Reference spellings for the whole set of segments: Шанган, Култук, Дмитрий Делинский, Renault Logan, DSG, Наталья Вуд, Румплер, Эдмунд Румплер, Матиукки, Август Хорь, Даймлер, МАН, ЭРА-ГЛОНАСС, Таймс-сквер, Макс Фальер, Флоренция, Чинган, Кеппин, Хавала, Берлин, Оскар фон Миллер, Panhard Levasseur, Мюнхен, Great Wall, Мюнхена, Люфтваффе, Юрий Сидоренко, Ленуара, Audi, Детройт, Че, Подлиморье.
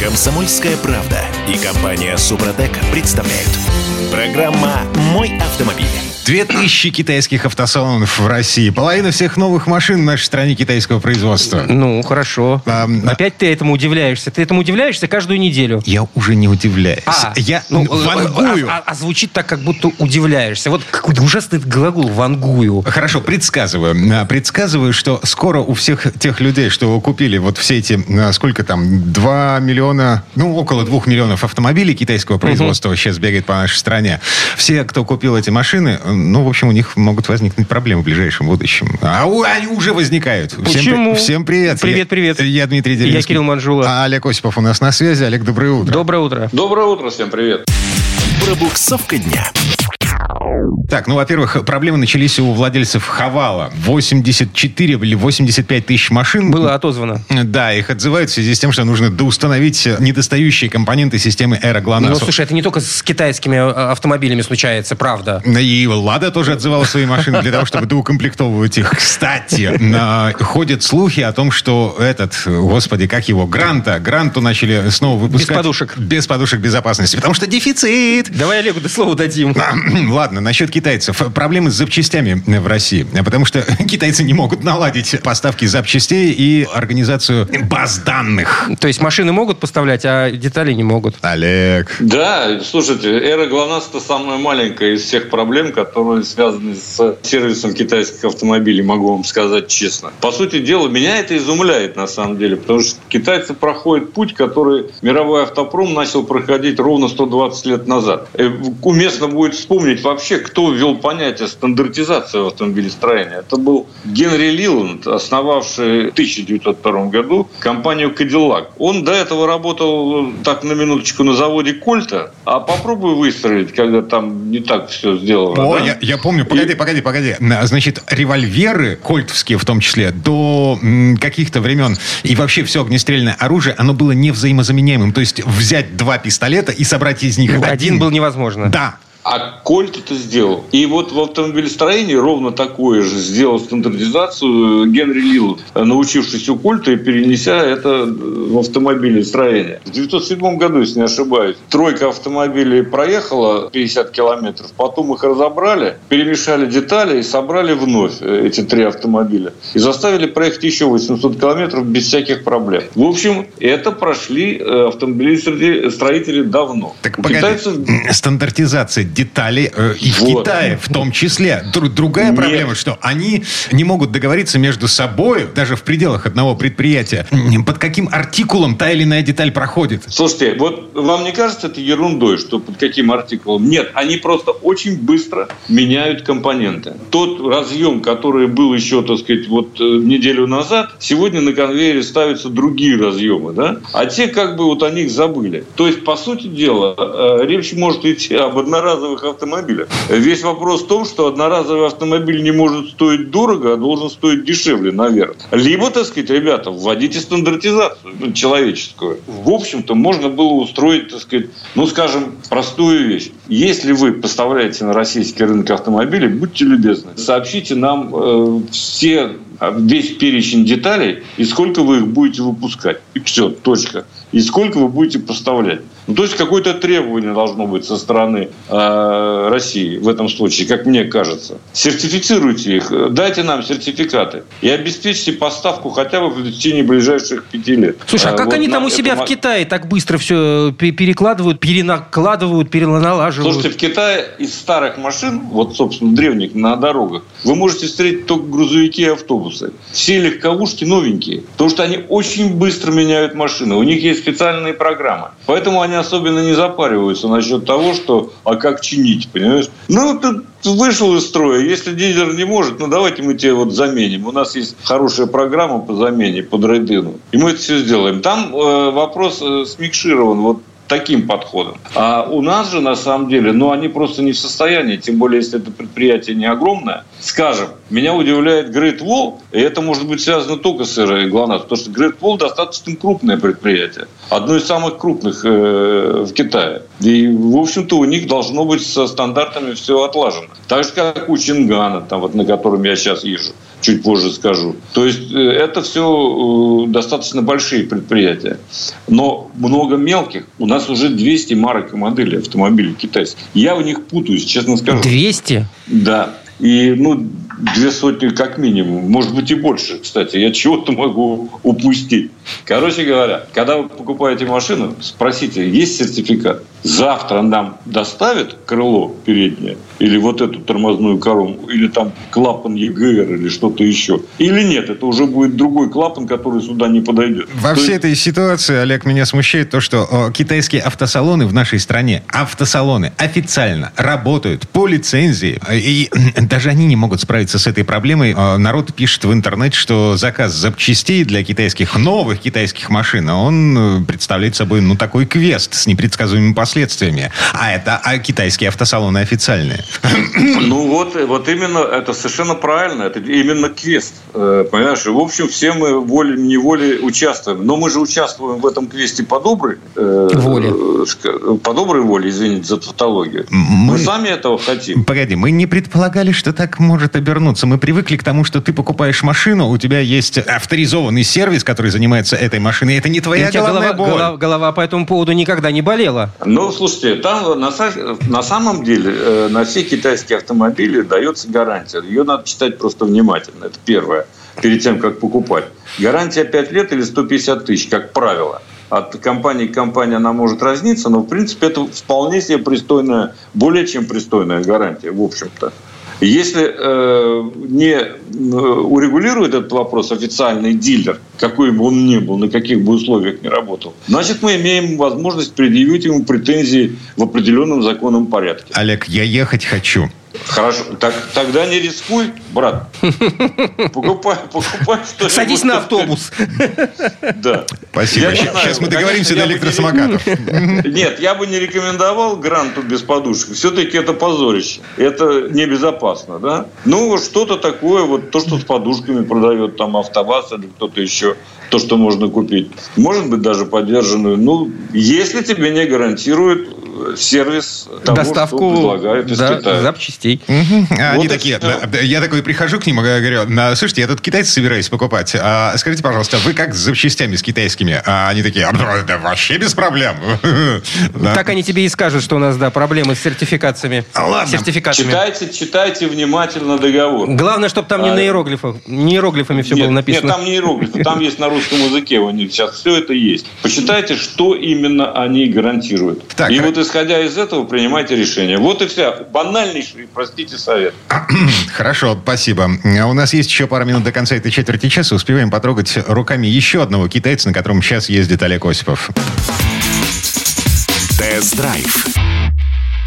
«Комсомольская правда» и компания «Супротек» представляют. Программа «Мой автомобиль». 2000 китайских автосалонов в России. Половина всех новых машин в нашей стране китайского производства. Ну, хорошо. Опять ты этому удивляешься. Ты этому удивляешься каждую неделю. Я уже не удивляюсь. Я вангую. Звучит так, как будто удивляешься. Вот какой-то ужасный глагол «вангую». Хорошо, предсказываю. Предсказываю, что скоро у всех тех людей, что купили вот все эти, сколько там, 2 миллиона, ну, около 2 миллионов автомобилей китайского производства сейчас бегает по нашей стране. Все, кто купил эти машины... Ну, в общем, у них могут возникнуть проблемы в ближайшем будущем. Они уже возникают. Почему? Всем привет. Привет. Я Дмитрий Делинский. Я Кирилл Манжула. А Олег Осипов у нас на связи. Олег, доброе утро. Доброе утро. Всем привет. Пробуксовка дня. Так, во-первых, проблемы начались у владельцев Хавала. 84 или 85 тысяч машин было отозвано. Да, их отзывают в связи с тем, что нужно доустановить недостающие компоненты системы ЭРА-ГЛОНАСС. Слушай, это не только с китайскими автомобилями случается, правда. И Лада тоже отзывала свои машины для того, чтобы доукомплектовывать их. Кстати, ходят слухи о том, что Гранту начали снова выпускать. Без подушек. Без подушек безопасности, потому что дефицит. Давай Олегу слово дадим. Ладно, насчет китайцев. Проблемы с запчастями в России. Потому что китайцы не могут наладить поставки запчастей и организацию баз данных. То есть машины могут поставлять, а детали не могут. Олег. Да, слушайте, ЭРА-ГЛОНАСС это самая маленькая из всех проблем, которые связаны с сервисом китайских автомобилей, могу вам сказать честно. По сути дела, меня это изумляет на самом деле, потому что китайцы проходят путь, который мировой автопром начал проходить ровно 120 лет назад. Уместно будет вспомнить вообще, кто ввел понятие стандартизации в автомобилестроении. Это был Генри Лиланд, основавший в 1902 году компанию «Кадиллак». Он до этого работал, так на минуточку, на заводе «Кольта». А попробуй выстрелить, когда там не так все сделано. О, да? я помню. Погоди. Значит, револьверы, кольтовские в том числе, до каких-то времен и вообще все огнестрельное оружие, оно было невзаимозаменяемым. То есть взять два пистолета и собрать из них один был невозможно. Да. А Кольт это сделал. И вот в автомобилестроении ровно такое же сделал стандартизацию Генри Лиланд, научившись у Кольта и перенеся это в автомобилестроение. В 1907 году, если не ошибаюсь, тройка автомобилей проехала 50 километров, потом их разобрали, перемешали детали и собрали вновь эти три автомобиля. И заставили проехать еще 800 километров без всяких проблем. В общем, это прошли автомобилестроители давно. Так у китайцев... стандартизация детали и вот. Китая в том числе. Другая проблема, что они не могут договориться между собой, даже в пределах одного предприятия, под каким артикулом та или иная деталь проходит. Слушайте, вот вам не кажется это ерундой, что под каким артикулом? Нет, они просто очень быстро меняют компоненты. Тот разъем, который был еще, неделю назад, сегодня на конвейере ставятся другие разъемы, да? А те о них забыли. То есть, по сути дела, речь может идти об одноразовом автомобиля. Весь вопрос в том, что одноразовый автомобиль не может стоить дорого, а должен стоить дешевле, наверное. Либо, ребята, вводите стандартизацию человеческую. В общем-то, можно было устроить, простую вещь. Если вы поставляете на российский рынок автомобили, будьте любезны, сообщите нам весь перечень деталей и сколько вы их будете выпускать. И все, точка. И сколько вы будете поставлять. Какое-то требование должно быть со стороны России в этом случае, как мне кажется. Сертифицируйте их, дайте нам сертификаты и обеспечьте поставку хотя бы в течение ближайших 5 лет. Слушай, а как они там у себя в Китае так быстро все перекладывают, перенакладывают, переналаживают? Слушайте, в Китае из старых машин, древних на дорогах, вы можете встретить только грузовики и автобусы. Все легковушки новенькие, потому что они очень быстро меняют машины. У них есть специальные программы. Поэтому они особенно не запариваются насчет того, как чинить, понимаешь? Ты вышел из строя, если дилер не может, давайте мы тебе заменим. У нас есть хорошая программа по замене, по драйдину. И мы это все сделаем. Там вопрос смикширован таким подходом. А у нас же, на самом деле, они просто не в состоянии, тем более, если это предприятие не огромное. Скажем, меня удивляет Great Wall, и это может быть связано только с ЭРА-ГЛОНАСС, потому что Great Wall достаточно крупное предприятие, одно из самых крупных в Китае. И, у них должно быть со стандартами все отлажено. Так же, как у Чингана, на котором я сейчас езжу. чуть позже скажу. То есть это все достаточно большие предприятия. Но много мелких. У нас уже 200 марок и моделей автомобилей китайских. Я в них путаюсь, честно скажу. 200? Да. И, 200 как минимум. Может быть, и больше, кстати. Я чего-то могу упустить. Короче говоря, когда вы покупаете машину, спросите, есть сертификат? Завтра нам доставят крыло переднее? Или вот эту тормозную коронку? Или там клапан ЕГР? Или что-то еще? Или нет? Это уже будет другой клапан, который сюда не подойдет. Во всей этой ситуации, Олег, меня смущает то, что китайские автосалоны в нашей стране, автосалоны официально работают по лицензии. И даже они не могут справиться с этой проблемой. Народ пишет в интернете, что заказ запчастей для китайских, новых китайских машин, он представляет собой, такой квест с непредсказуемыми последствиями. А это китайские автосалоны официальные. Вот именно, это совершенно правильно. Это именно квест. Понимаешь? В общем, все мы волей-неволей участвуем. Но мы же участвуем в этом квесте по доброй воле. По доброй воле, извините за тавтологию. Мы сами этого хотим. Погоди, мы не предполагали, что так может обернуться. Мы привыкли к тому, что ты покупаешь машину, у тебя есть авторизованный сервис, который занимается этой машиной. Это не твоя головная боль. Голова по этому поводу никогда не болела. Слушайте, там на самом деле на все китайские автомобили дается гарантия. Ее надо читать просто внимательно. Это первое. Перед тем, как покупать. Гарантия 5 лет или 150 тысяч, как правило. От компании к компании она может разниться, но, в принципе, это вполне себе пристойная, более чем пристойная гарантия, в общем-то. Если не урегулирует этот вопрос официальный дилер, какой бы он ни был, на каких бы условиях ни работал, значит, мы имеем возможность предъявить ему претензии в определенном законном порядке. Олег, я ехать хочу. Хорошо, тогда не рискуй, брат. Покупай что-нибудь. Садись на автобус. Да. Спасибо. Сейчас мы договоримся до электросамокатов. Нет, я бы не рекомендовал Гранту без подушек. Все-таки это позорище. Это небезопасно, да? Что-то такое, то, что с подушками продает там АвтоВАЗ или кто-то еще, то, что можно купить. Может быть, даже подержанную. Если тебе не гарантируют сервис того, доставку, что предлагает из Китая. Запчастей. Угу. Они такие. Я такой прихожу к ним и говорю, слушайте, я тут китайцы собираюсь покупать. Скажите, пожалуйста, вы как с запчастями с китайскими? А они такие, да вообще без проблем. Так они тебе и скажут, что у нас, проблемы с сертификациями. Ладно. Читайте внимательно договор. Главное, чтобы там не на иероглифами все было написано. Нет, там не иероглифы. Там есть на русском языке. Сейчас все это есть. Посчитайте, что именно они гарантируют. И исходя из этого, принимайте решение. Вот и вся. Банальнейший, простите, совет. Хорошо, спасибо. У нас есть еще пару минут до конца этой четверти часа. Успеваем потрогать руками еще одного китайца, на котором сейчас ездит Олег Осипов. Тест-драйв.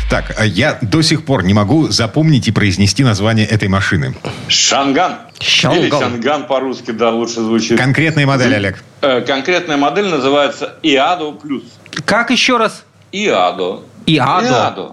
Так, я до сих пор не могу запомнить и произнести название этой машины. Шанган. Или Шанган по-русски, лучше звучит. Конкретная модель, Олег. Конкретная модель называется IADO Plus. Как еще раз? IADO. Я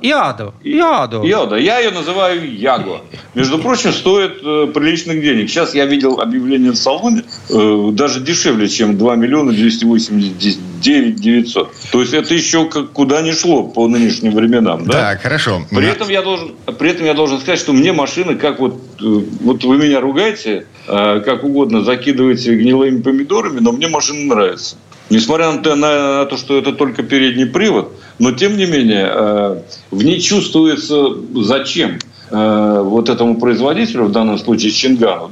ее называю Яго. Между прочим, стоит приличных денег. Сейчас я видел объявление в салоне даже дешевле, чем 2 миллиона 289 900. То есть это еще куда ни шло по нынешним временам. Да, так, хорошо. При этом я должен сказать, что мне машина, как вы меня ругаете, как угодно закидываете гнилыми помидорами, но мне машина нравится. Несмотря на то, что это только передний привод, но, тем не менее, в ней чувствуется, зачем этому производителю, в данном случае Чингану,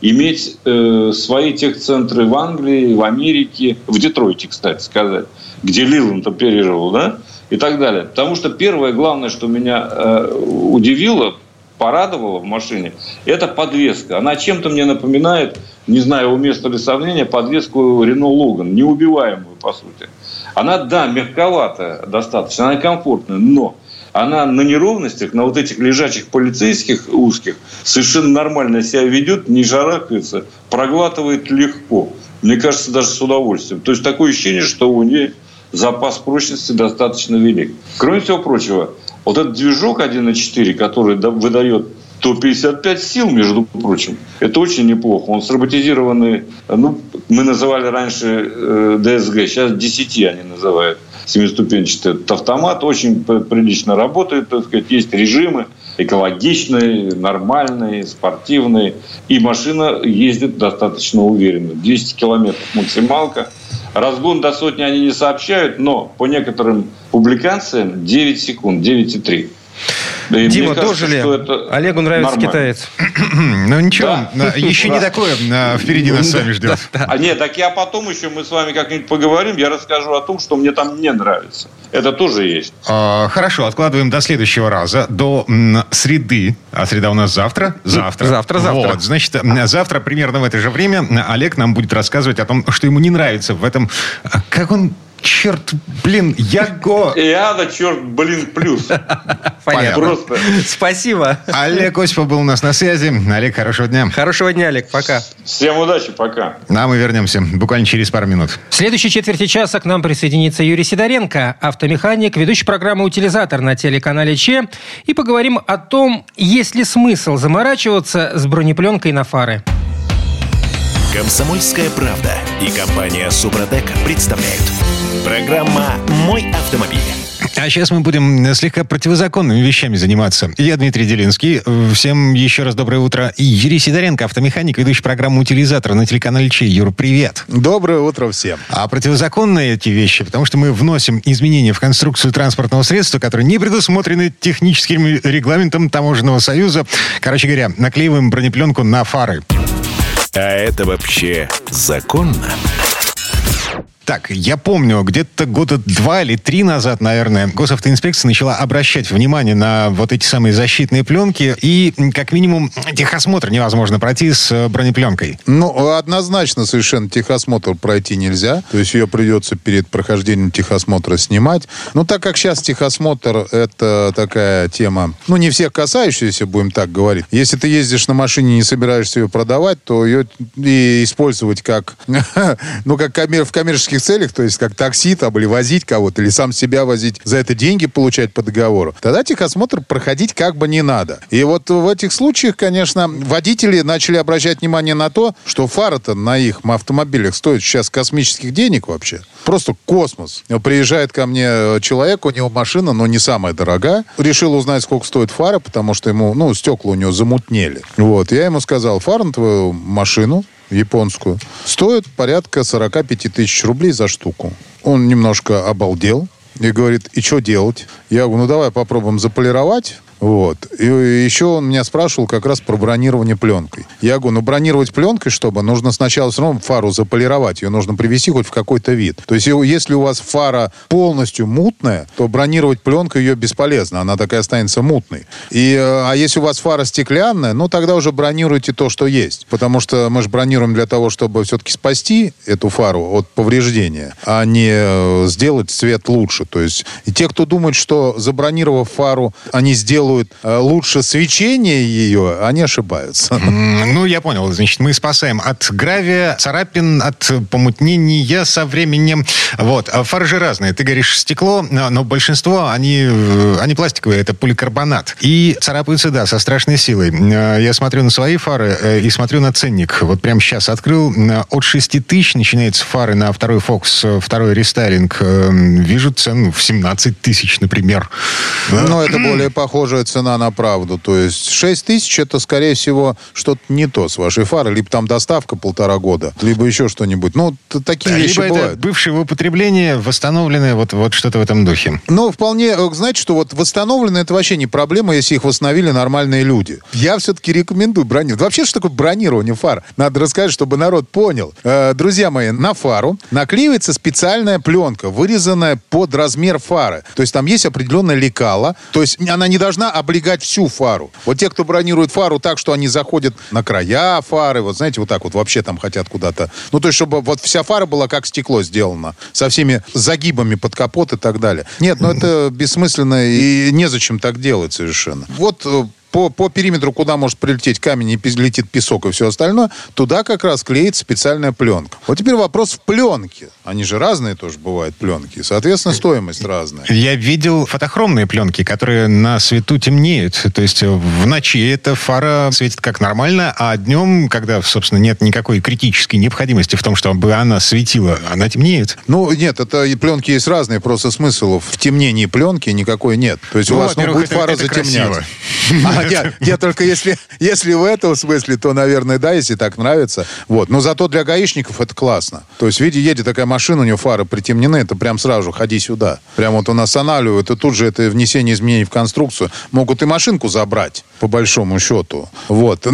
иметь свои техцентры в Англии, в Америке, в Детройте, кстати сказать, где Лиланд оперировал, и так далее. Потому что первое, главное, что меня удивило, порадовало в машине, это подвеска. Она чем-то мне напоминает, не знаю, уместно ли сомнение, подвеску Renault Logan, неубиваемую, по сути. Она, мягковатая достаточно, она комфортная, но она на неровностях, на этих лежачих полицейских узких совершенно нормально себя ведет, не жаракается, проглатывает легко. Мне кажется, даже с удовольствием. То есть такое ощущение, что у нее запас прочности достаточно велик. Кроме всего прочего, этот движок 1.4, который выдает 155 сил, между прочим, это очень неплохо. Он сроботизированный, мы называли раньше DSG, сейчас DCT они называют, 7-ступенчатый. Этот автомат очень прилично работает, так сказать, есть режимы. экологичный, нормальный, спортивный. И машина ездит достаточно уверенно. 10 километров максималка. Разгон до сотни они не сообщают, но по некоторым публикациям 9 секунд, 9,3. И Дима, кажется, дожили. Олегу нравится нормально. Китаец. Ну ничего, да. Еще не такое впереди нас с вами ждет. Нет, так я потом еще мы с вами как-нибудь поговорим. Я расскажу о том, что мне там не нравится. Это тоже есть. Хорошо, откладываем до следующего раза. До среды. А среда у нас завтра. Завтра. Вот, значит, завтра примерно в это же время Олег нам будет рассказывать о том, что ему не нравится в этом... Как он... Черт, блин, плюс. Понятно. Просто. Спасибо. Олег Осипов был у нас на связи. Олег, хорошего дня. Хорошего дня, Олег, пока. Всем удачи, пока. А мы вернемся буквально через пару минут. В следующей четверти часа к нам присоединится Юрий Сидоренко, автомеханик, ведущий программы «Утилизатор» на телеканале Че. И поговорим о том, есть ли смысл заморачиваться с бронепленкой на фары. «Комсомольская правда» и компания «Супротек» представляют. Программа «Мой автомобиль». А сейчас мы будем слегка противозаконными вещами заниматься. Я Дмитрий Делинский. Всем еще раз доброе утро. И Юрий Сидоренко, автомеханик, ведущий программу «Утилизатор» на телеканале Че. Юр, привет. Доброе утро всем. А противозаконные эти вещи, потому что мы вносим изменения в конструкцию транспортного средства, которые не предусмотрены техническим регламентом Таможенного союза. Короче говоря, наклеиваем бронепленку на фары. А это вообще законно? Так, я помню, где-то года 2 или 3 назад, наверное, госавтоинспекция начала обращать внимание на вот эти самые защитные пленки, и, как минимум, техосмотр невозможно пройти с бронепленкой. Ну, однозначно совершенно техосмотр пройти нельзя, то есть ее придется перед прохождением техосмотра снимать. Но так как сейчас техосмотр — это такая тема, ну, не всех касающаяся, будем так говорить. Если ты ездишь на машине и не собираешься ее продавать, то ее и использовать как, ну, как в коммерческих целях, то есть как такси, там, или возить кого-то, или сам себя возить, за это деньги получать по договору, тогда техосмотр проходить как бы не надо. И вот в этих случаях, конечно, водители начали обращать внимание на то, что фары-то на их автомобилях стоят сейчас космических денег вообще. Просто космос. Приезжает ко мне человек, у него машина, но не самая дорогая. Решил узнать, сколько стоит фара, потому что ему, ну, стекла у него замутнели. Вот. Я ему сказал: фара на твою машину японскую стоит порядка 45 тысяч рублей за штуку. Он немножко обалдел и говорит: и что делать? Я говорю: ну давай попробуем заполировать. Вот. И еще он меня спрашивал как раз про бронирование пленкой. Я говорю: ну бронировать пленкой, чтобы нужно сначала все равно фару заполировать. Ее нужно привести хоть в какой-то вид. То есть если у вас фара полностью мутная, то бронировать пленкой ее бесполезно. Она такая останется мутной. А если у вас фара стеклянная, ну тогда уже бронируйте то, что есть. Потому что мы же бронируем для того, чтобы все-таки спасти эту фару от повреждения, а не сделать цвет лучше. То есть и те, кто думает, что забронировав фару, они сделают лучше свечение ее, они ошибаются. Ну, я понял. Значит, мы спасаем от гравия, царапин, от помутнения со временем. Вот. Фары же разные. Ты говоришь стекло, но большинство, они пластиковые, это поликарбонат. И царапаются, да, со страшной силой. Я смотрю на свои фары и смотрю на ценник. Вот прямо сейчас открыл. От 6 тысяч начинаются фары на второй Фокс, второй рестайлинг. Вижу цену в 17 тысяч, например. Но это более похоже цена на правду. То есть 6 тысяч это, скорее всего, что-то не то с вашей фары. Либо там доставка 1,5 года, либо еще что-нибудь. Ну, такие вещи бывают. Либо это бывшее в употреблении, восстановленное, вот что-то в этом духе. Ну, вполне, знаете, что вот восстановленное — это вообще не проблема, если их восстановили нормальные люди. Я все-таки рекомендую бронировать. Вообще, что такое бронирование фар? Надо рассказать, чтобы народ понял. Друзья мои, на фару наклеивается специальная пленка, вырезанная под размер фары. То есть там есть определенная лекала. То есть она не должна облегать всю фару. Вот те, кто бронирует фару так, что они заходят на края фары, вот знаете, вот так вот вообще там хотят куда-то. Ну, то есть, чтобы вот вся фара была как стекло сделана, со всеми загибами под капот и так далее. Нет, ну это бессмысленно и незачем так делать совершенно. Вот по периметру, куда может прилететь камень, и летит песок и все остальное, туда как раз клеится специальная пленка. Вот теперь вопрос в пленке. Они же разные тоже бывают, пленки. Соответственно, стоимость разная. Я видел фотохромные пленки, которые на свету темнеют. То есть в ночи эта фара светит как нормально, а днем, когда, собственно, нет никакой критической необходимости в том, чтобы она светила, она темнеет. Ну, нет, это и пленки есть разные, просто смысл в темнении пленки никакой нет. То есть у вас будет фара затемняться. Нет, только если в этом смысле, то, наверное, да, если так нравится. Вот. Но зато для гаишников это классно. То есть, видите, едет такая машина, у нее фары притемнены, это прям сразу ходи сюда. Прям вот он останавливает, и тут же это внесение изменений в конструкцию. Могут и машинку забрать, по большому счету. Вот.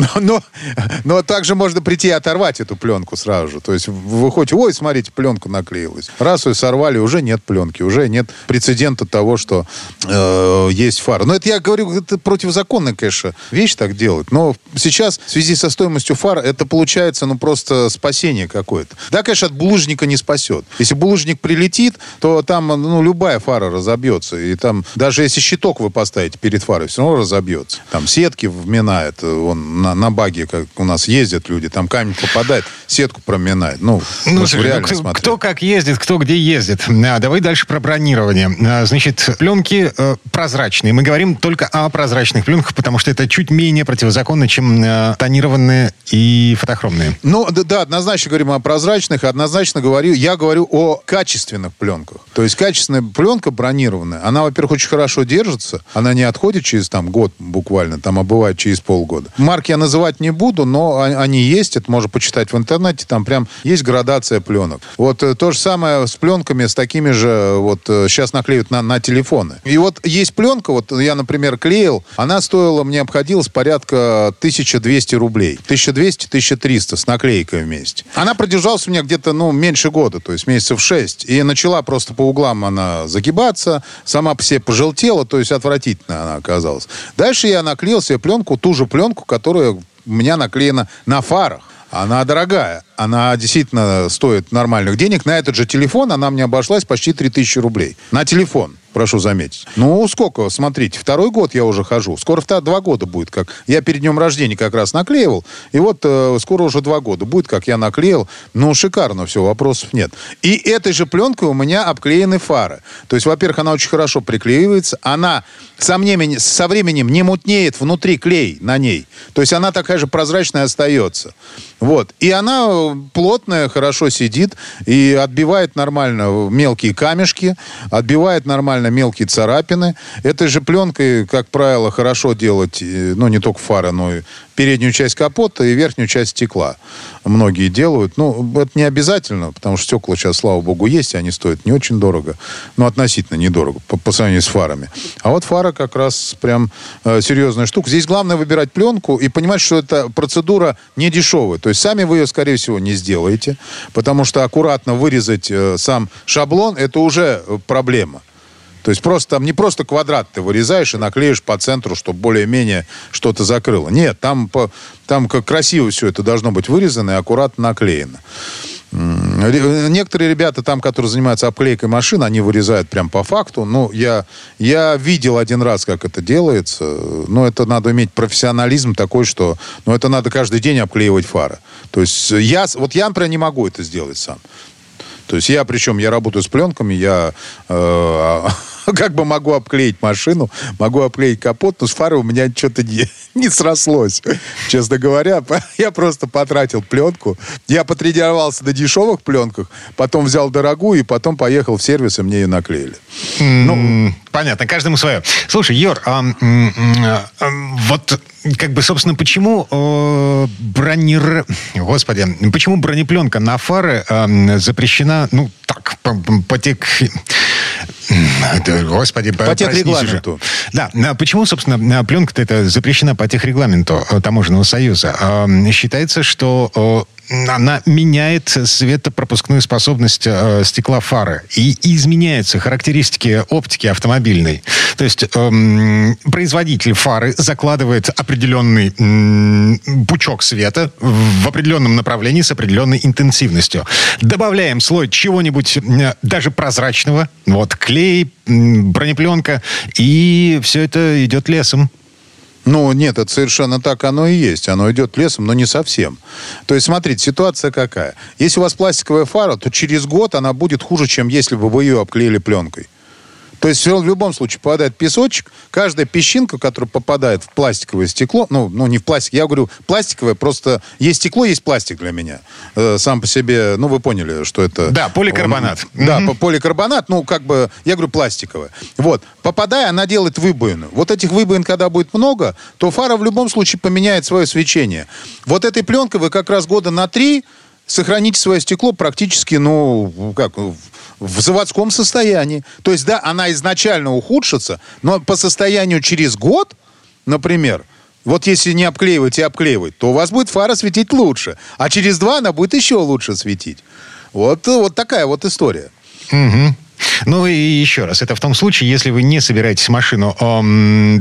Но также можно прийти и оторвать эту пленку сразу же. То есть вы хоть, ой, смотрите, пленка наклеилась. Раз ее сорвали, уже нет пленки, уже нет прецедента того, что есть фара. Но это, я говорю, это противозаконная, конечно, вещь так делать. Но сейчас в связи со стоимостью фар это получается, ну, просто спасение какое-то. Да, конечно, от булыжника не спасет. Если булыжник прилетит, то там, ну, любая фара разобьется. И там, даже если щиток вы поставите перед фарой, все равно разобьется. Там сетки вминает, он на баге, как у нас ездят люди, там камень попадает, сетку проминает. Ну реально смотреть. Кто как ездит, кто где ездит. Давай дальше про бронирование. Значит, пленки прозрачные. Мы говорим только о прозрачных пленках, потому что это чуть менее противозаконно, чем тонированные и фотохромные. Ну, да, однозначно говорим о прозрачных, однозначно я говорю о качественных пленках. То есть качественная пленка бронированная, она, во-первых, очень хорошо держится, она не отходит через там год буквально, там, а бывает через полгода. Марки я называть не буду, но они есть, это можно почитать в интернете, там прям есть градация пленок. Вот то же самое с пленками, с такими же, вот сейчас наклеивают на телефоны. И вот есть пленка, вот я, например, клеил, она стоила, мне обходилась порядка 1200 рублей. 1200-1300 с наклейкой вместе. Она продержалась у меня где-то, ну, меньше года, то есть месяцев 6. И начала просто по углам она загибаться, сама по себе пожелтела, то есть отвратительно она оказалась. Дальше я наклеил себе пленку, ту же пленку, которая у меня наклеена на фарах. Она дорогая. Она действительно стоит нормальных денег. На этот же телефон она мне обошлась почти 3000 рублей. На телефон, прошу заметить. Ну, сколько? Смотрите, 2-й год я уже хожу. Скоро 2 года будет, как... Я перед днем рождения как раз наклеивал. И вот скоро уже 2 года будет, как я наклеил. Ну, шикарно все, вопросов нет. И этой же пленкой у меня обклеены фары. То есть, во-первых, она очень хорошо приклеивается. Она со временем не мутнеет внутри клей на ней. То есть она такая же прозрачная остается. Вот. И она плотная, хорошо сидит и отбивает нормально мелкие камешки, отбивает нормально мелкие царапины. Этой же пленкой, как правило, хорошо делать, ну, не только фары, но и переднюю часть капота и верхнюю часть стекла. Многие делают. Ну, это не обязательно, потому что стекла сейчас, слава богу, есть, и они стоят не очень дорого, но относительно недорого по сравнению с фарами. А вот фара как раз прям серьезная штука. Здесь главное выбирать пленку и понимать, что эта процедура не дешевая. То есть сами вы ее, скорее всего, не сделаете, потому что аккуратно вырезать сам шаблон, это уже проблема. То есть просто там не просто квадрат ты вырезаешь и наклеишь по центру, чтобы более-менее что-то закрыло. Нет, там как красиво все это должно быть вырезано и аккуратно наклеено. Некоторые ребята там, которые занимаются обклейкой машин, они вырезают прям по факту. Ну, я видел один раз, как это делается. Но это надо иметь профессионализм такой, что... Ну, это надо каждый день обклеивать фары. То есть я, например, не могу это сделать сам. То есть я работаю с пленками, я как бы могу обклеить машину, могу обклеить капот, но с фарой у меня что-то не срослось, честно говоря. Я просто потратил пленку. Я потренировался на дешевых пленках, потом взял дорогую, и потом поехал в сервис, и мне ее наклеили. Ну, понятно, каждому свое. Слушай, Юр, вот... Как бы, собственно, почему бронепленка на фары запрещена, ну, так, по техрегламенту. Да, почему, собственно, пленка-то это запрещена по техрегламенту Таможенного союза? Считается, что она меняет светопропускную способность стекла фары. И изменяются характеристики оптики автомобильной. То есть производитель фары закладывает определенный пучок света в определенном направлении с определенной интенсивностью. Добавляем слой чего-нибудь, даже прозрачного. Вот клей, бронепленка. И все это идет лесом. Ну, нет, это совершенно так оно и есть. Оно идет лесом, но не совсем. То есть, смотрите, ситуация какая. Если у вас пластиковая фара, то через год она будет хуже, чем если бы вы ее обклеили пленкой. То есть, в любом случае, попадает песочек. Каждая песчинка, которая попадает в пластиковое стекло... Ну не в пластик, я говорю пластиковое, просто есть стекло, есть пластик для меня. Сам по себе, ну, вы поняли, что это... Да, поликарбонат. Да, поликарбонат, ну, как бы, я говорю пластиковое. Вот, попадая, она делает выбоину. Вот этих выбоин, когда будет много, то фара в любом случае поменяет свое свечение. Вот этой пленкой вы как раз года на 3... сохраните свое стекло практически, ну, как, в заводском состоянии. То есть, да, она изначально ухудшится, но по состоянию через год, например, вот если не обклеивать и обклеивать, то у вас будет фара светить лучше. А через 2 она будет еще лучше светить. Вот такая вот история. Угу. Ну и еще раз, это в том случае, если вы не собираетесь машину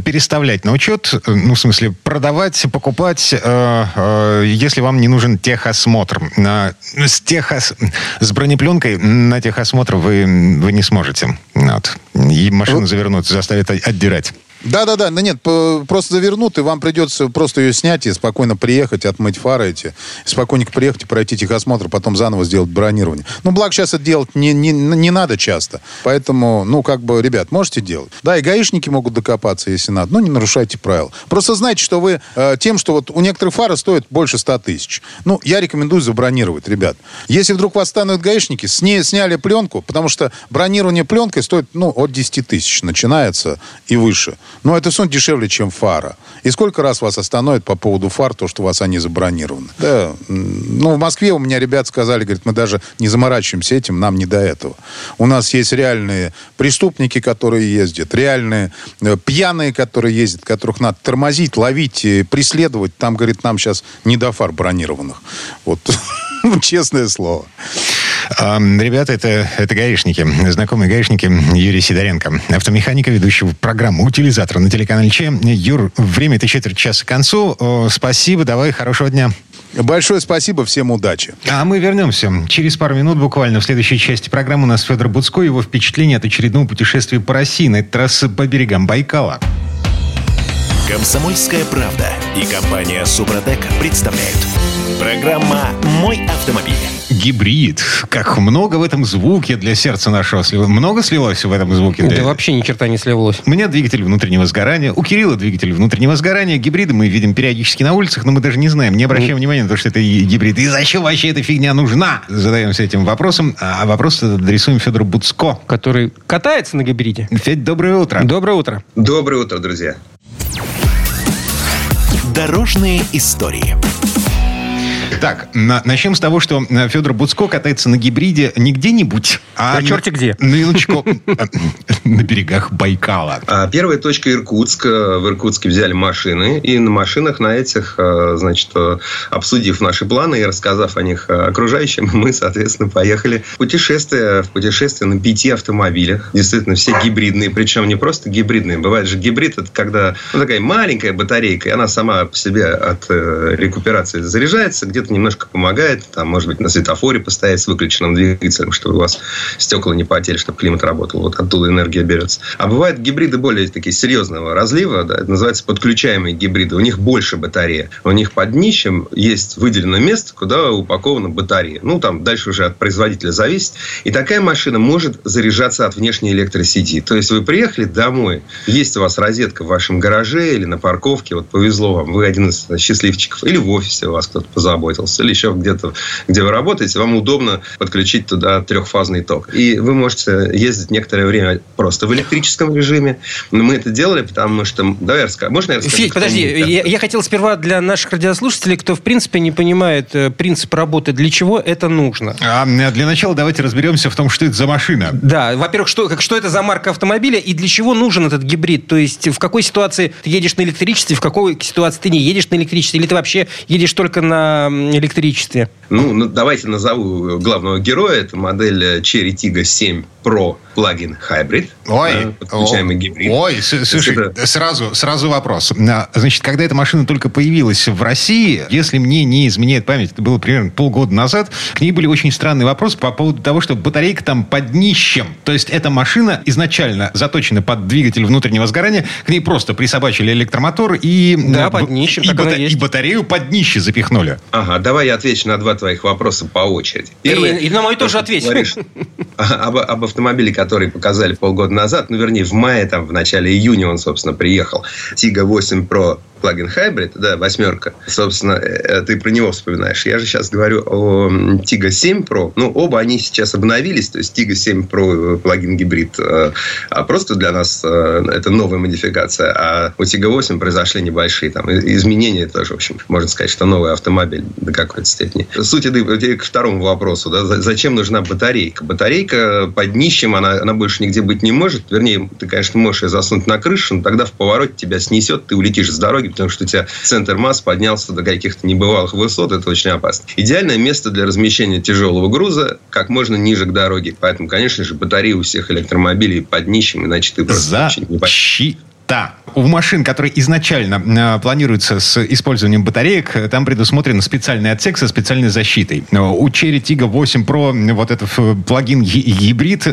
переставлять на учет, ну, в смысле, продавать, покупать, если вам не нужен техосмотр. С бронепленкой на техосмотр вы не сможете. Вот. И машину завернут, заставят отдирать. Да-да-да, ну нет, просто завернут, и вам придется просто ее снять и спокойно приехать, отмыть фары эти, спокойненько приехать и пройти техосмотр, потом заново сделать бронирование. Ну, благо, сейчас это делать не надо часто, поэтому, ну, как бы, ребят, можете делать. Да, и гаишники могут докопаться, если надо, но не нарушайте правила. Просто знайте, что вы тем, что вот у некоторых фары стоит больше 100 тысяч. Ну, я рекомендую забронировать, ребят. Если вдруг вас станут гаишники, сняли пленку, потому что бронирование пленкой стоит, ну, от 10 тысяч начинается и выше. Но это все дешевле, чем фара. И сколько раз вас остановят по поводу фар, то, что у вас они забронированы? Да. Ну, в Москве у меня ребят сказали, говорят, мы даже не заморачиваемся этим, нам не до этого. У нас есть реальные преступники, которые ездят, реальные пьяные, которые ездят, которых надо тормозить, ловить, преследовать. Там, говорит, нам сейчас не до фар бронированных. Вот, честное слово. Ребята, это гаишники, знакомые гаишники Юрия Сидоренко, автомеханика, ведущего программу «Утилизатор» на телеканале Че. Юр, время это 15:15 к концу. Спасибо, давай, хорошего дня. Большое спасибо, всем удачи. А мы вернемся через пару минут буквально. В следующей части программы у нас Федор Буцко, его впечатление от очередного путешествия по России, на этот раз по берегам Байкала. «Комсомольская правда» и компания «Супротек» представляют. Программа «Мой автомобиль». Гибрид. Как много в этом звуке для сердца нашего слилось. Много слилось в этом звуке? Да вообще ни черта не сливалось. У меня двигатель внутреннего сгорания. У Кирилла двигатель внутреннего сгорания. Гибриды мы видим периодически на улицах, но мы даже не знаем, не обращаем внимания на то, что это гибрид. И зачем вообще эта фигня нужна? Задаемся этим вопросом. А вопрос адресуем Федору Буцко. Который катается на гибриде. Федь, доброе утро. Доброе утро. Доброе утро, друзья. Дорожные истории. Так, начнем с того, что Федор Буцко катается на гибриде не где-нибудь, а черти где. На берегах Байкала. Первая точка — Иркутск. В Иркутске взяли машины. И на машинах на этих, значит, обсудив наши планы и рассказав о них окружающим, мы, соответственно, поехали в путешествие на 5 автомобилях. Действительно, все гибридные. Причем не просто гибридные. Бывает же гибрид, это когда такая маленькая батарейка, и она сама по себе от рекуперации заряжается, где-то немножко помогает, там, может быть, на светофоре постоять с выключенным двигателем, чтобы у вас стекла не потели, чтобы климат работал. Вот оттуда энергия берется. А бывают гибриды более такие серьезного разлива, да, это называется подключаемые гибриды. У них больше батарея. У них под днищем есть выделено место, куда упакована батарея. Ну, там дальше уже от производителя зависит. И такая машина может заряжаться от внешней электросети. То есть вы приехали домой, есть у вас розетка в вашем гараже или на парковке, вот повезло вам, вы один из счастливчиков, или в офисе у вас кто-то позаботился, или еще где-то, где вы работаете, вам удобно подключить туда трехфазный ток. И вы можете ездить некоторое время просто в электрическом режиме. Но мы это делали, потому что... Давай я расскажу. Можно я расскажу? Федь, подожди. Я хотел сперва для наших радиослушателей, кто в принципе не понимает принцип работы, для чего это нужно. А для начала давайте разберемся в том, что это за машина. Да. Во-первых, что это за марка автомобиля и для чего нужен этот гибрид? То есть в какой ситуации ты едешь на электричестве, в какой ситуации ты не едешь на электричестве? Или ты вообще едешь только на электричестве? Ну, давайте назову главного героя. Это модель Chery Tiggo 7 Pro Plug-in Hybrid. Ой, подключаемый гибрид. Ой, слушай, сразу вопрос. Значит, когда эта машина только появилась в России, если мне не изменяет память, это было примерно полгода назад, к ней были очень странные вопросы по поводу того, что батарейка там под днищем. То есть эта машина изначально заточена под двигатель внутреннего сгорания, к ней просто присобачили электромотор и, да, под днищем, и батарею под днище запихнули. Ага, давай я отвечу на два твоих вопроса по очереди. Первый, и на мой тоже ответь. Об автомобиле, который показали полгода назад, ну, вернее, в мае, там, в начале июня он, собственно, приехал. Tiggo 8 Pro Plug-in Hybrid, да, восьмерка. Собственно, ты про него вспоминаешь. Я же сейчас говорю о Tiggo 7 Pro. Ну, оба они сейчас обновились. То есть, Tiggo 7 Pro Plug-in Hybrid просто для нас это новая модификация. А у Tiggo 8 произошли небольшие там изменения тоже. В общем, можно сказать, что новый автомобиль до какой-то степени. Суть к второму вопросу. Да, зачем нужна батарейка? Батарейка под днищем, она больше нигде быть не может. Вернее, ты, конечно, можешь ее засунуть на крышу, но тогда в повороте тебя снесет, ты улетишь с дороги, потому что у тебя центр масс поднялся до каких-то небывалых высот. Это очень опасно. Идеальное место для размещения тяжелого груза как можно ниже к дороге. Поэтому, конечно же, батареи у всех электромобилей под днищем, иначе ты просто очень не поймешь. Да. У машин, которые изначально планируются с использованием батареек, там предусмотрен специальный отсек со специальной защитой. У Chery Tiggo 8 Pro вот этот плагин гибрид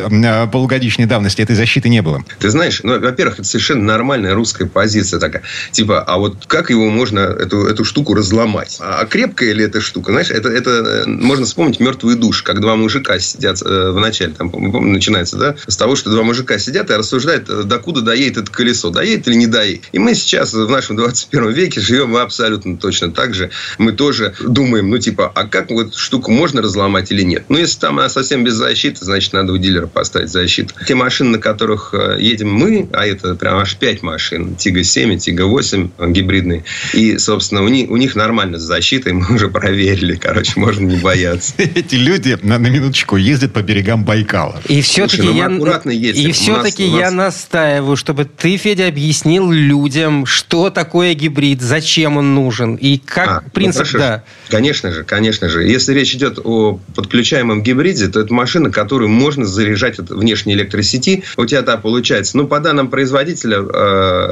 полугодичной давности этой защиты не было. Ты знаешь, ну, во-первых, это совершенно нормальная русская позиция такая. Типа, а вот как его можно, эту штуку, разломать? А крепкая ли эта штука? Знаешь, это можно вспомнить «Мертвые души», как два мужика сидят в начале, там, помню, начинается, да, с того, что два мужика сидят и рассуждают, докуда доедет это колесо, доедет или не доедет. И мы сейчас в нашем 21 веке живем мы абсолютно точно так же. Мы тоже думаем, ну типа, а как вот штуку можно разломать или нет? Ну, если там она совсем без защиты, значит, надо у дилера поставить защиту. Те машины, на которых едем мы, а это прям аж 5 машин, Tiggo 7, Tiggo 8 гибридные, и, собственно, у них нормально с защитой, мы уже проверили, короче, можно не бояться. Эти люди, на минуточку, ездят по берегам Байкала. И все-таки я настаиваю, чтобы ты, Федя, объяснил людям, что такое гибрид, зачем он нужен и как принцип, ну, да. Конечно же. Если речь идет о подключаемом гибриде, то это машина, которую можно заряжать от внешней электросети. У тебя там получается, ну, по данным производителя,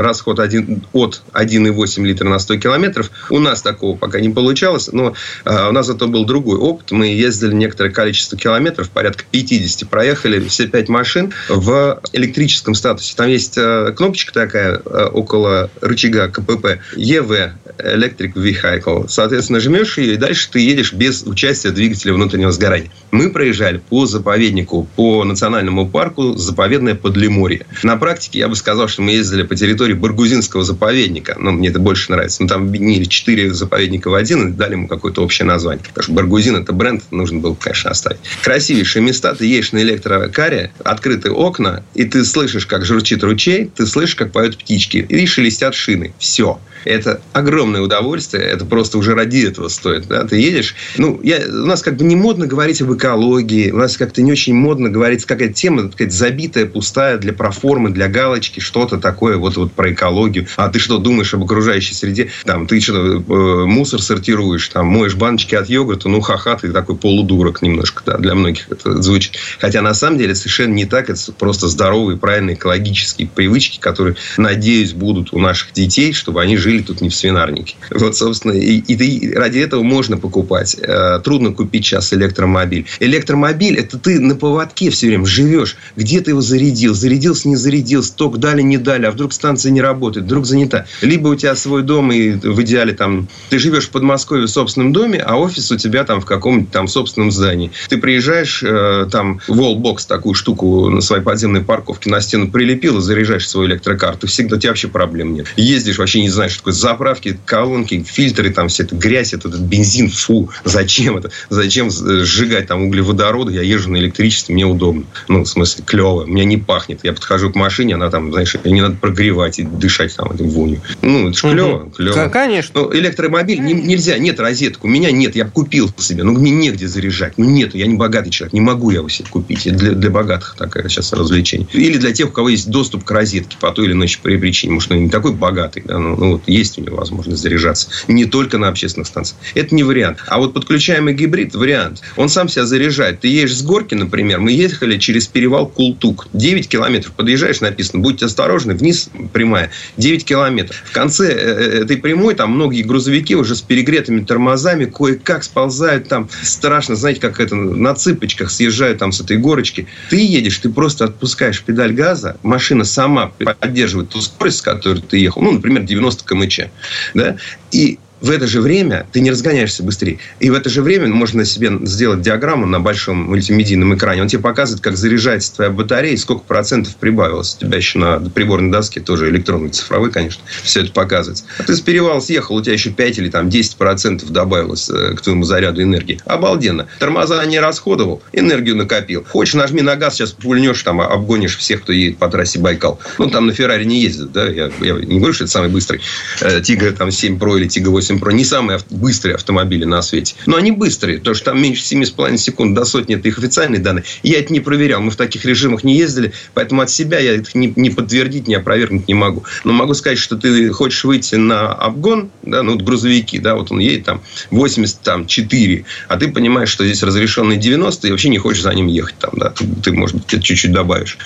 расход от 1,8 литра на 100 километров. У нас такого пока не получалось, но у нас зато был другой опыт. Мы ездили некоторое количество километров, порядка 50, проехали все 5 машин в электрическом статусе. Там есть кнопочка такая около рычага КПП, EV, Electric Vehicle. Соответственно, жмешь ее, и дальше ты едешь без участия двигателя внутреннего сгорания. Мы проезжали по заповеднику, по национальному парку заповедное Подлиморье. На практике я бы сказал, что мы ездили по территории Баргузинского заповедника. Ну, мне это больше нравится. Но там объединили 4 заповедника в один и дали ему какое-то общее название. Потому что Баргузин – это бренд, нужно было, конечно, оставить. Красивейшие места. Ты едешь на электрокаре, открытые окна, и ты слышишь, как журчит ручей, ты слышишь, как поют птички и шелестят шины. Все. Это огромное удовольствие. Это просто уже ради этого стоит. Да? Ты едешь. Ну, у нас как бы не модно говорить об экологии. У нас как-то не очень модно говорить, какая-то тема, такая забитая, пустая для проформы, для галочки, что-то такое вот про экологию. А ты что думаешь об окружающей среде? Там, ты что, мусор сортируешь, там, моешь баночки от йогурта, ну, ха-ха, ты такой полудурок немножко. Да? Для многих это звучит. Хотя, на самом деле, совершенно не так. Это просто здоровые, правильные экологические привычки, которые, надеюсь, будут у наших детей, чтобы они жили тут не в свинарнике. Вот, собственно, и ради этого можно покупать. Трудно купить сейчас электромобиль. Электромобиль – это ты на поводке все время живешь. Где ты его зарядил? Зарядился, не зарядился? Ток дали, не дали? А вдруг станция не работает? Вдруг занята? Либо у тебя свой дом, и в идеале там ты живешь в Подмосковье в собственном доме, а офис у тебя там в каком-нибудь там собственном здании. Ты приезжаешь, там wallbox, такую штуку на своей подземной парковке на стену прилепил и заряжаешь свою электрокарту. Всегда у тебя вообще проблем нет. Ездишь, вообще не знаешь, что такое заправки, колонки, фильтры, там все это грязь, этот бензин, фу, зачем это? Зачем сжигать там углеводороды? Я езжу на электричестве, мне удобно. Ну, в смысле, клево, мне не пахнет. Я подхожу к машине, она там, знаешь, не надо прогревать и дышать там эту вонью. Ну, это же клево. Да, конечно. Ну, электромобиль нельзя, нет розеток. У меня нет, я купил себе, ну, мне негде заряжать. Ну, нет, я не богатый человек, не могу я его себе купить. Для богатых такое сейчас развлечение. Или для тех, у кого есть доступ к розетке по той или иной причине. причине, может, он не такой богатый, да, но вот есть у него возможность заряжаться не только на общественных станциях. Это не вариант. А вот подключаемый гибрид – вариант. Он сам себя заряжает. Ты едешь с горки, например, мы ехали через перевал Култук. 9 километров. Подъезжаешь, написано, будьте осторожны, вниз прямая. 9 километров. В конце этой прямой там многие грузовики уже с перегретыми тормозами кое-как сползают там. Страшно, знаете, как это, на цыпочках съезжают там с этой горочки. Ты едешь, ты просто отпускаешь педаль газа, машина сама поддерживает ту скорость, с которой ты ехал. Ну, например, 90 км/ч. Да? И в это же время ты не разгоняешься быстрее. И в это же время можно себе сделать диаграмму на большом мультимедийном экране. Он тебе показывает, как заряжается твоя батарея, сколько процентов прибавилось. У тебя еще на приборной доске, тоже электронной, цифровой, конечно, все это показывается. А ты с перевала съехал, у тебя еще 5 или там, 10% добавилось к твоему заряду энергии. Обалденно. Тормоза не расходовал, энергию накопил. Хочешь, нажми на газ, сейчас пульнешь, там, обгонишь всех, кто едет по трассе Байкал. Ну, там на Феррари не ездят, да? Я не говорю, что это самый быстрый Tiggo там, 7 Pro или Tiggo 8 Pro, не самые быстрые автомобили на свете. Но они быстрые, потому что там меньше 7,5 секунд до сотни, это их официальные данные. Я это не проверял, мы в таких режимах не ездили, поэтому от себя я это не подтвердить, не опровергнуть не могу. Но могу сказать, что ты хочешь выйти на обгон, да, ну вот грузовики, да, вот он едет там 84, а ты понимаешь, что здесь разрешенные 90, и вообще не хочешь за ним ехать там, да, ты, может быть, чуть-чуть добавишь.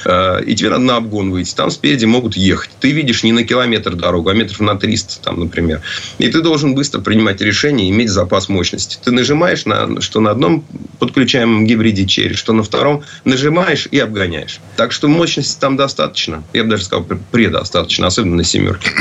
И тебе надо на обгон выйти, там спереди могут ехать. Ты видишь не на километр дорогу, а метров на 300, там, например. И ты должен быстро принимать решение и иметь запас мощности. Ты нажимаешь, что на одном подключаемом гибриде Chery, что на втором, нажимаешь и обгоняешь. Так что мощности там достаточно. Я бы даже сказал, предостаточно, особенно на семерке.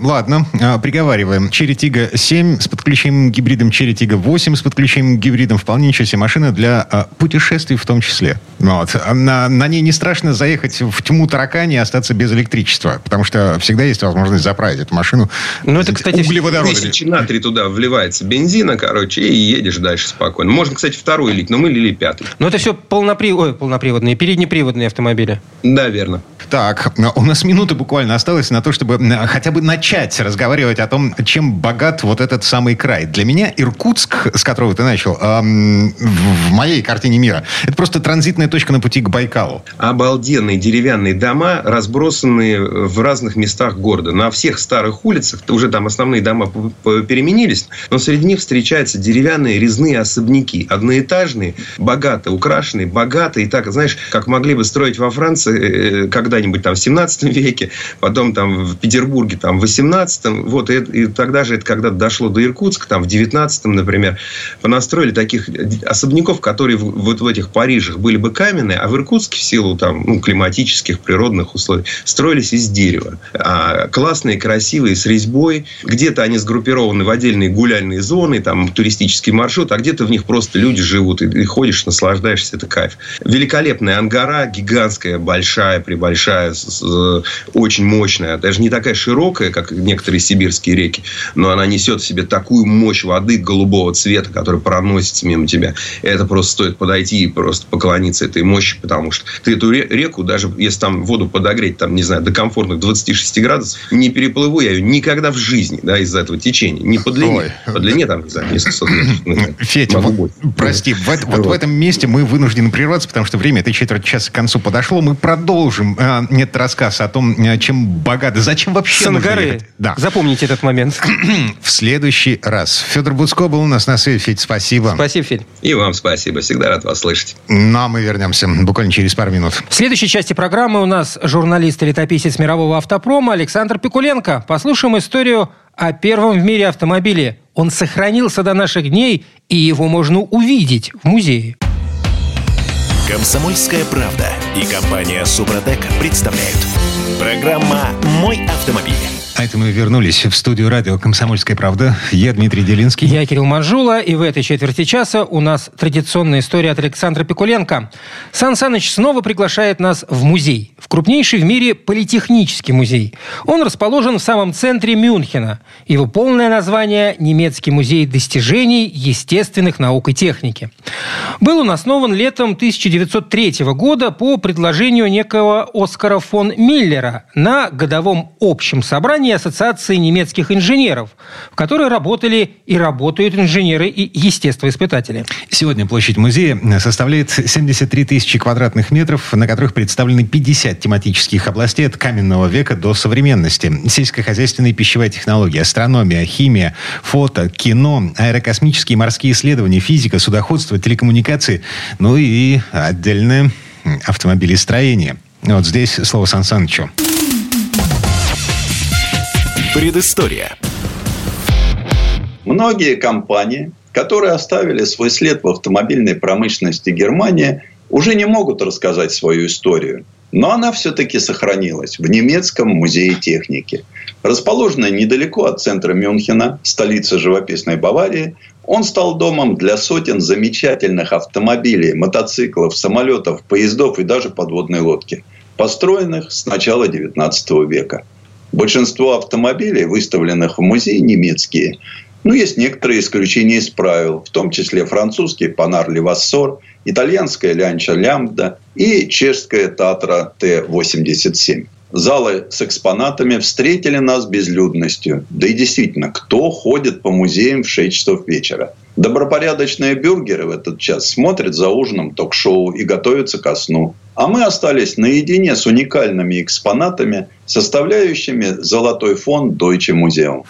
Ладно, приговариваем. Chery Tiggo 7 с подключаемым гибридом, Chery Tiggo 8 с подключаемым гибридом. Вполне ничего себе машина для путешествий в том числе. Вот. На ней не страшно заехать в тьму таракани и остаться без электричества, потому что всегда есть возможность заправить эту машину. Ну, это, кстати, углеводородами. На 3 туда вливается бензина, короче, и едешь дальше спокойно. Можно, кстати, второй лить, но мы лили 5. Но это все полноприводные, переднеприводные автомобили. Да, верно. Так, у нас минута буквально осталась на то, чтобы хотя бы начать разговаривать о том, чем богат вот этот самый край. Для меня Иркутск, с которого ты начал, в моей картине мира, это просто транзитная точка на пути к Байкалу. Обалденные деревянные дома, разбросанные в разных местах города. На всех старых улицах, уже там основные дома переменились, но среди них встречаются деревянные резные особняки. Одноэтажные, богато украшенные, богатые. И так, знаешь, как могли бы строить во Франции когда-нибудь там в 17 веке, потом там в Петербурге там в 18-м. Вот, и тогда же это когда-то дошло до Иркутска, там в 19-м, например, понастроили таких особняков, которые вот в этих Парижах были бы каменные, а в Иркутске в силу там, климатических, природных условий строились из дерева. Классные, красивые, с резьбой. Где-то они сгруппированы в отдельные гуляльные зоны, там туристический маршрут, а где-то в них просто люди живут, и ходишь, наслаждаешься, это кайф. Великолепная ангара, гигантская, большая, пребольшая, очень мощная, даже не такая широкая, как некоторые сибирские реки, но она несет в себе такую мощь воды голубого цвета, которая проносится мимо тебя. Это просто стоит подойти и просто поклониться этой мощи, потому что ты эту реку, даже если там воду подогреть, там, не знаю, до комфортных 26 градусов, не переплыву я ее никогда в жизни, да, из-за этого течения. Не по длине. По длине там, не знаю, несколько сот метров. Федя, прости, вот в этом месте мы вынуждены прерваться, потому что время этой четверти часа к концу подошло. Мы продолжим этот рассказ о том, чем богаты. Зачем вообще нужно? Да. Запомните этот момент. В следующий раз. Федор Буцко был у нас на связи. Федь, спасибо. Спасибо, Федь. И вам спасибо. Всегда рад вас слышать. Ну, а мы вернемся буквально через пару минут. В следующей части программы у нас журналист и летописец мирового автопрома Александр Пикуленко. Послушаем историю о первом в мире автомобиле. Он сохранился до наших дней, и его можно увидеть в музее. «Комсомольская правда» и компания «Супротек» представляют. Программа «Мой автомобиль». А это мы вернулись в студию радио «Комсомольская правда». Я Дмитрий Делинский. Я Кирилл Манжула. И в этой четверти часа у нас традиционная история от Александра Пикуленко. Сан Саныч снова приглашает нас в музей. В крупнейший в мире политехнический музей. Он расположен в самом центре Мюнхена. Его полное название – Немецкий музей достижений естественных наук и техники. Был он основан летом 1903 года по предложению некого Оскара фон Миллера на годовом общем собрании заседании Ассоциации немецких инженеров, в которой работали и работают инженеры и естествоиспытатели. Сегодня площадь музея составляет 73 тысячи квадратных метров, на которых представлены 50 тематических областей от каменного века до современности. Сельскохозяйственные и пищевая технологии, астрономия, химия, фото, кино, аэрокосмические и морские исследования, физика, судоходство, телекоммуникации, ну и отдельное автомобилестроение. Вот здесь слово Сан Санычу. Предыстория. Многие компании, которые оставили свой след в автомобильной промышленности Германии, уже не могут рассказать свою историю. Но она все-таки сохранилась в немецком музее техники. Расположенный недалеко от центра Мюнхена, столицы живописной Баварии, он стал домом для сотен замечательных автомобилей, мотоциклов, самолетов, поездов и даже подводной лодки, построенных с начала XIX века. Большинство автомобилей, выставленных в музее, немецкие. Но есть некоторые исключения из правил, в том числе французский Panhard Levasseur, итальянская Lancia Lambda и чешская Tatra T87. Залы с экспонатами встретили нас безлюдностью. Да и действительно, кто ходит по музеям в 6 часов вечера? Добропорядочные бюргеры в этот час смотрят за ужином ток-шоу и готовятся ко сну. А мы остались наедине с уникальными экспонатами, составляющими золотой фонд Deutsche Museum.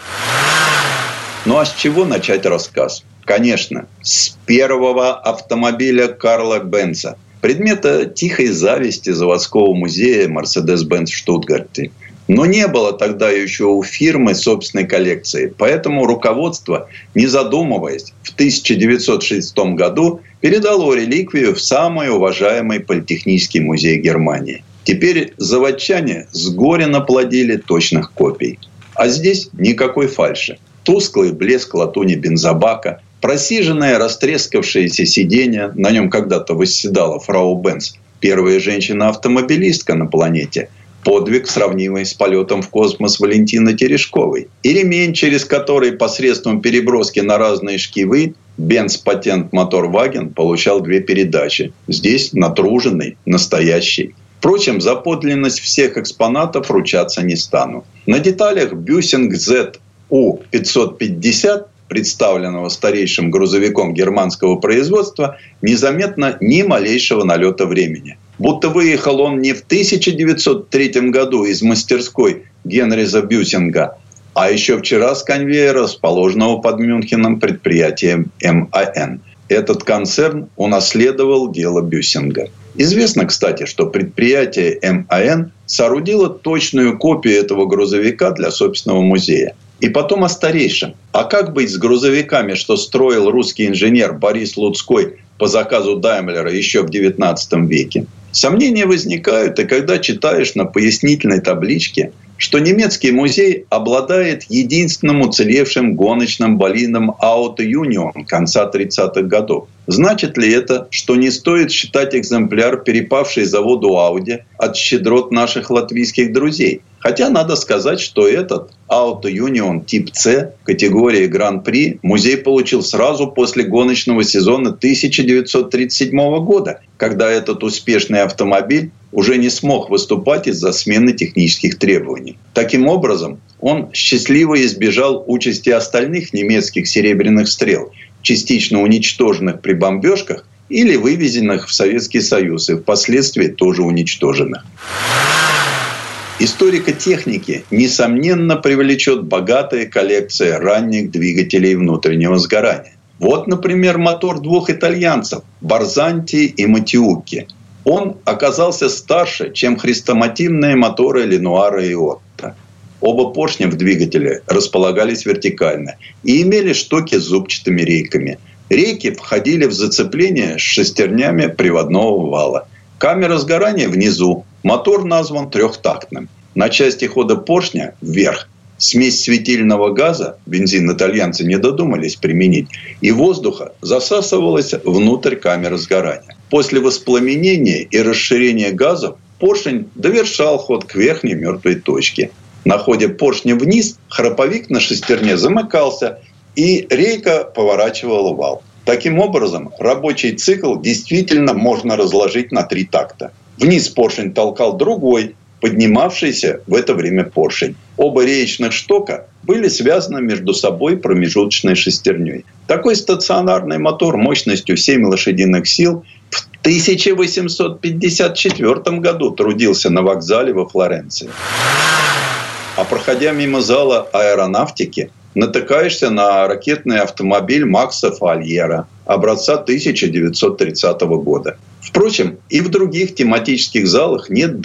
Ну а с чего начать рассказ? Конечно, с первого автомобиля Карла Бенца, предмета тихой зависти заводского музея Mercedes-Benz в Штутгарте. Но не было тогда еще у фирмы собственной коллекции, поэтому руководство, не задумываясь, в 1906 году передало реликвию в самый уважаемый политехнический музей Германии. Теперь заводчане с горя наплодили точных копий. А здесь никакой фальши. Тусклый блеск латуни бензобака, просиженное растрескавшееся сиденье, на нем когда-то восседала фрау Бенц, первая женщина-автомобилистка на планете, подвиг, сравнимый с полетом в космос Валентины Терешковой, и ремень, через который посредством переброски на разные шкивы Бенц патент Моторваген получал 2 передачи, здесь натруженный, настоящий. Впрочем, за подлинность всех экспонатов ручаться не стану. На деталях Бюсинг Z У-550, представленного старейшим грузовиком германского производства, незаметно ни малейшего налета времени. Будто выехал он не в 1903 году из мастерской Генриза Бюсинга, а еще вчера с конвейера, расположенного под Мюнхеном предприятием МАН. Этот концерн унаследовал дело Бюсинга. Известно, кстати, что предприятие МАН соорудило точную копию этого грузовика для собственного музея. И потом о старейшем. А как быть с грузовиками, что строил русский инженер Борис Луцкой по заказу Даймлера еще в XIX веке? Сомнения возникают, и когда читаешь на пояснительной табличке, что немецкий музей обладает единственным уцелевшим гоночным болидом Auto Union конца 30-х годов. Значит ли это, что не стоит считать экземпляр, перепавший заводу Audi, от щедрот наших латвийских друзей? Хотя надо сказать, что этот Auto Union тип С категории Гран-при музей получил сразу после гоночного сезона 1937 года, когда этот успешный автомобиль уже не смог выступать из-за смены технических требований. Таким образом, он счастливо избежал участи остальных немецких серебряных стрел, частично уничтоженных при бомбежках или вывезенных в Советский Союз и впоследствии тоже уничтоженных. Историка техники, несомненно, привлечет богатая коллекция ранних двигателей внутреннего сгорания. Вот, например, мотор двух итальянцев – Барзанти и Матиукки. Он оказался старше, чем хрестоматийные моторы Ленуара и Отто. Оба поршня в двигателе располагались вертикально и имели штоки с зубчатыми рейками. Рейки входили в зацепление с шестернями приводного вала. Камера сгорания внизу. Мотор назван трехтактным. На части хода поршня вверх. Смесь светильного газа, бензин итальянцы не додумались применить, и воздуха засасывалась внутрь камеры сгорания. После воспламенения и расширения газов поршень довершал ход к верхней мертвой точке. На ходе поршня вниз храповик на шестерне замыкался, и рейка поворачивала вал. Таким образом, рабочий цикл действительно можно разложить на 3 такта. Вниз поршень толкал другой, поднимавшийся в это время поршень. Оба реечных штока были связаны между собой промежуточной шестерней. Такой стационарный мотор мощностью 7 лошадиных сил в 1854 году трудился на вокзале во Флоренции. А проходя мимо зала аэронавтики, натыкаешься на ракетный автомобиль Макса Фальера образца 1930 года. Впрочем, и в других тематических залах нет,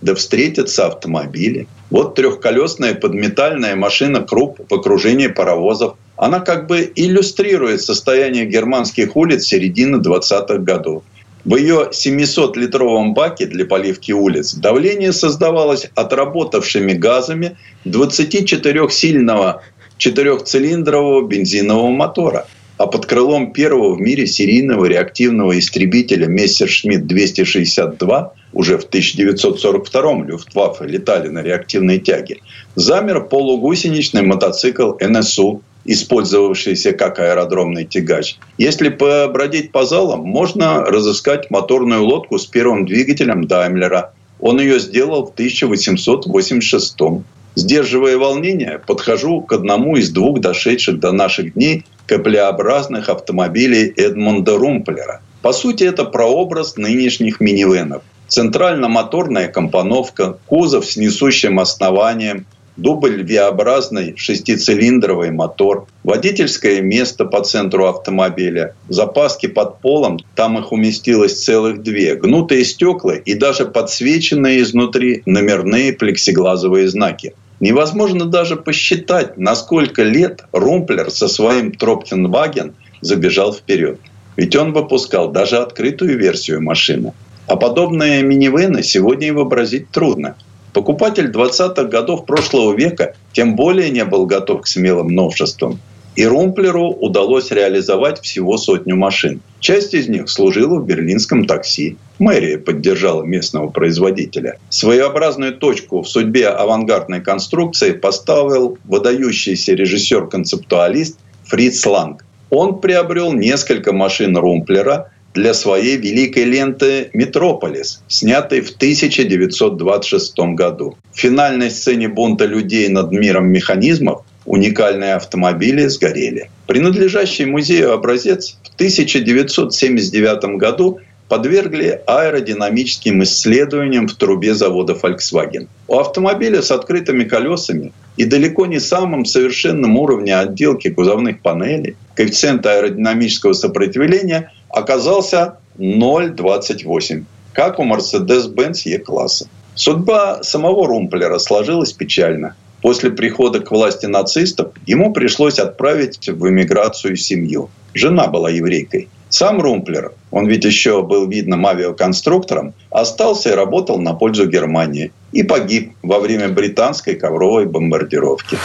да встретятся автомобили. Вот трехколесная подметальная машина Круп в окружении паровозов. Она как бы иллюстрирует состояние германских улиц середины 20-х годов. В ее 700-литровом баке для поливки улиц давление создавалось отработавшими газами 24-сильного четырехцилиндрового бензинового мотора. А под крылом первого в мире серийного реактивного истребителя Мессершмитт 262 уже в 1942-м Люфтваффе летали на реактивной тяге, замер полугусеничный мотоцикл НСУ, использовавшийся как аэродромный тягач. Если побродить по залам, можно разыскать моторную лодку с первым двигателем Даймлера. Он ее сделал в 1886-м. Сдерживая волнение, подхожу к одному из двух дошедших до наших дней каплеобразных автомобилей Эдмунда Румплера. По сути, это прообраз нынешних минивенов. Центрально-моторная компоновка, кузов с несущим основанием, дубль V-образный шестицилиндровый мотор, водительское место по центру автомобиля, запаски под полом, там их уместилось целых две, гнутые стекла и даже подсвеченные изнутри номерные плексиглазовые знаки. Невозможно даже посчитать, на сколько лет Румплер со своим Тропфенваген забежал вперед. Ведь он выпускал даже открытую версию машины. А подобные минивены сегодня и вообразить трудно. Покупатель 20-х годов прошлого века тем более не был готов к смелым новшествам. И Румплеру удалось реализовать всего сотню машин. Часть из них служила в берлинском такси. Мэрия поддержала местного производителя. Своеобразную точку в судьбе авангардной конструкции поставил выдающийся режиссер-концептуалист Фриц Ланг. Он приобрел несколько машин Румплера для своей великой ленты «Метрополис», снятой в 1926 году. В финальной сцене бунта людей над миром механизмов уникальные автомобили сгорели. Принадлежащий музею образец в 1979 году подвергли аэродинамическим исследованиям в трубе завода Volkswagen. У автомобиля с открытыми колесами и далеко не самым совершенным уровнем отделки кузовных панелей коэффициент аэродинамического сопротивления оказался 0,28, как у Mercedes-Benz E-класса. Судьба самого Румплера сложилась печально. После прихода к власти нацистов ему пришлось отправить в эмиграцию семью. Жена была еврейкой. Сам Румплер, он ведь еще был видным авиаконструктором, остался и работал на пользу Германии и погиб во время британской ковровой бомбардировки.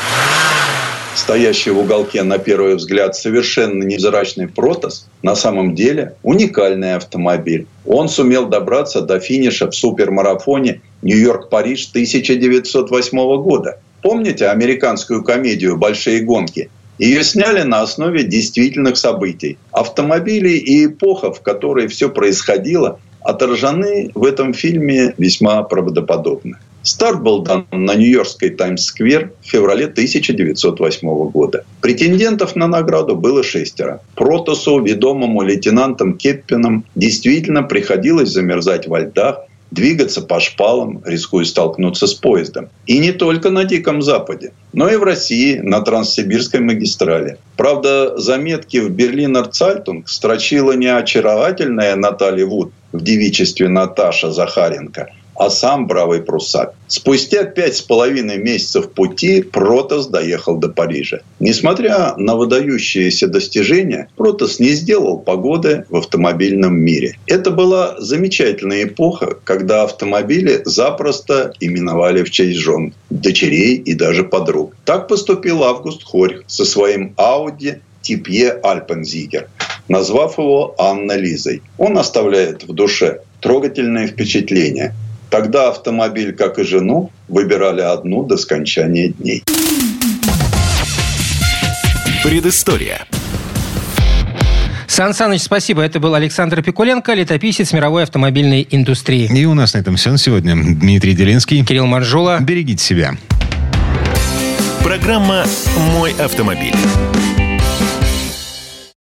Стоящий в уголке, на первый взгляд, совершенно невзрачный «Протос» на самом деле уникальный автомобиль. Он сумел добраться до финиша в супермарафоне Нью-Йорк-Париж 1908 года. Помните американскую комедию «Большие гонки»? Ее сняли на основе действительных событий. Автомобили и эпоха, в которой все происходило, отражены в этом фильме весьма правдоподобно. Старт был дан на Нью-Йоркской Таймс-сквер в феврале 1908 года. Претендентов на награду было 6. Протосу, ведомому лейтенантом Кеппином, действительно приходилось замерзать во льдах, двигаться по шпалам, рискуя столкнуться с поездом. И не только на Диком Западе, но и в России на Транссибирской магистрали. Правда, заметки в Берлинер Цайтунг строчила не очаровательная Наталья Вуд в девичестве Наташа Захаренко, а сам бравый пруссак. Спустя 5,5 месяцев пути Протос доехал до Парижа. Несмотря на выдающиеся достижения, Протос не сделал погоды в автомобильном мире. Это была замечательная эпоха, когда автомобили запросто именовали в честь жен, дочерей и даже подруг. Так поступил Август Хорь со своим Audi Type E Alpenzieher, назвав его Анна Лизой. Он оставляет в душе трогательное впечатление. Тогда автомобиль, как и жену, выбирали одну до скончания дней. Предыстория. Сан Саныч, спасибо. Это был Александр Пикуленко, летописец мировой автомобильной индустрии. И у нас на этом все на сегодня. Дмитрий Делинский. Кирилл Манжула. Берегите себя. Программа «Мой автомобиль».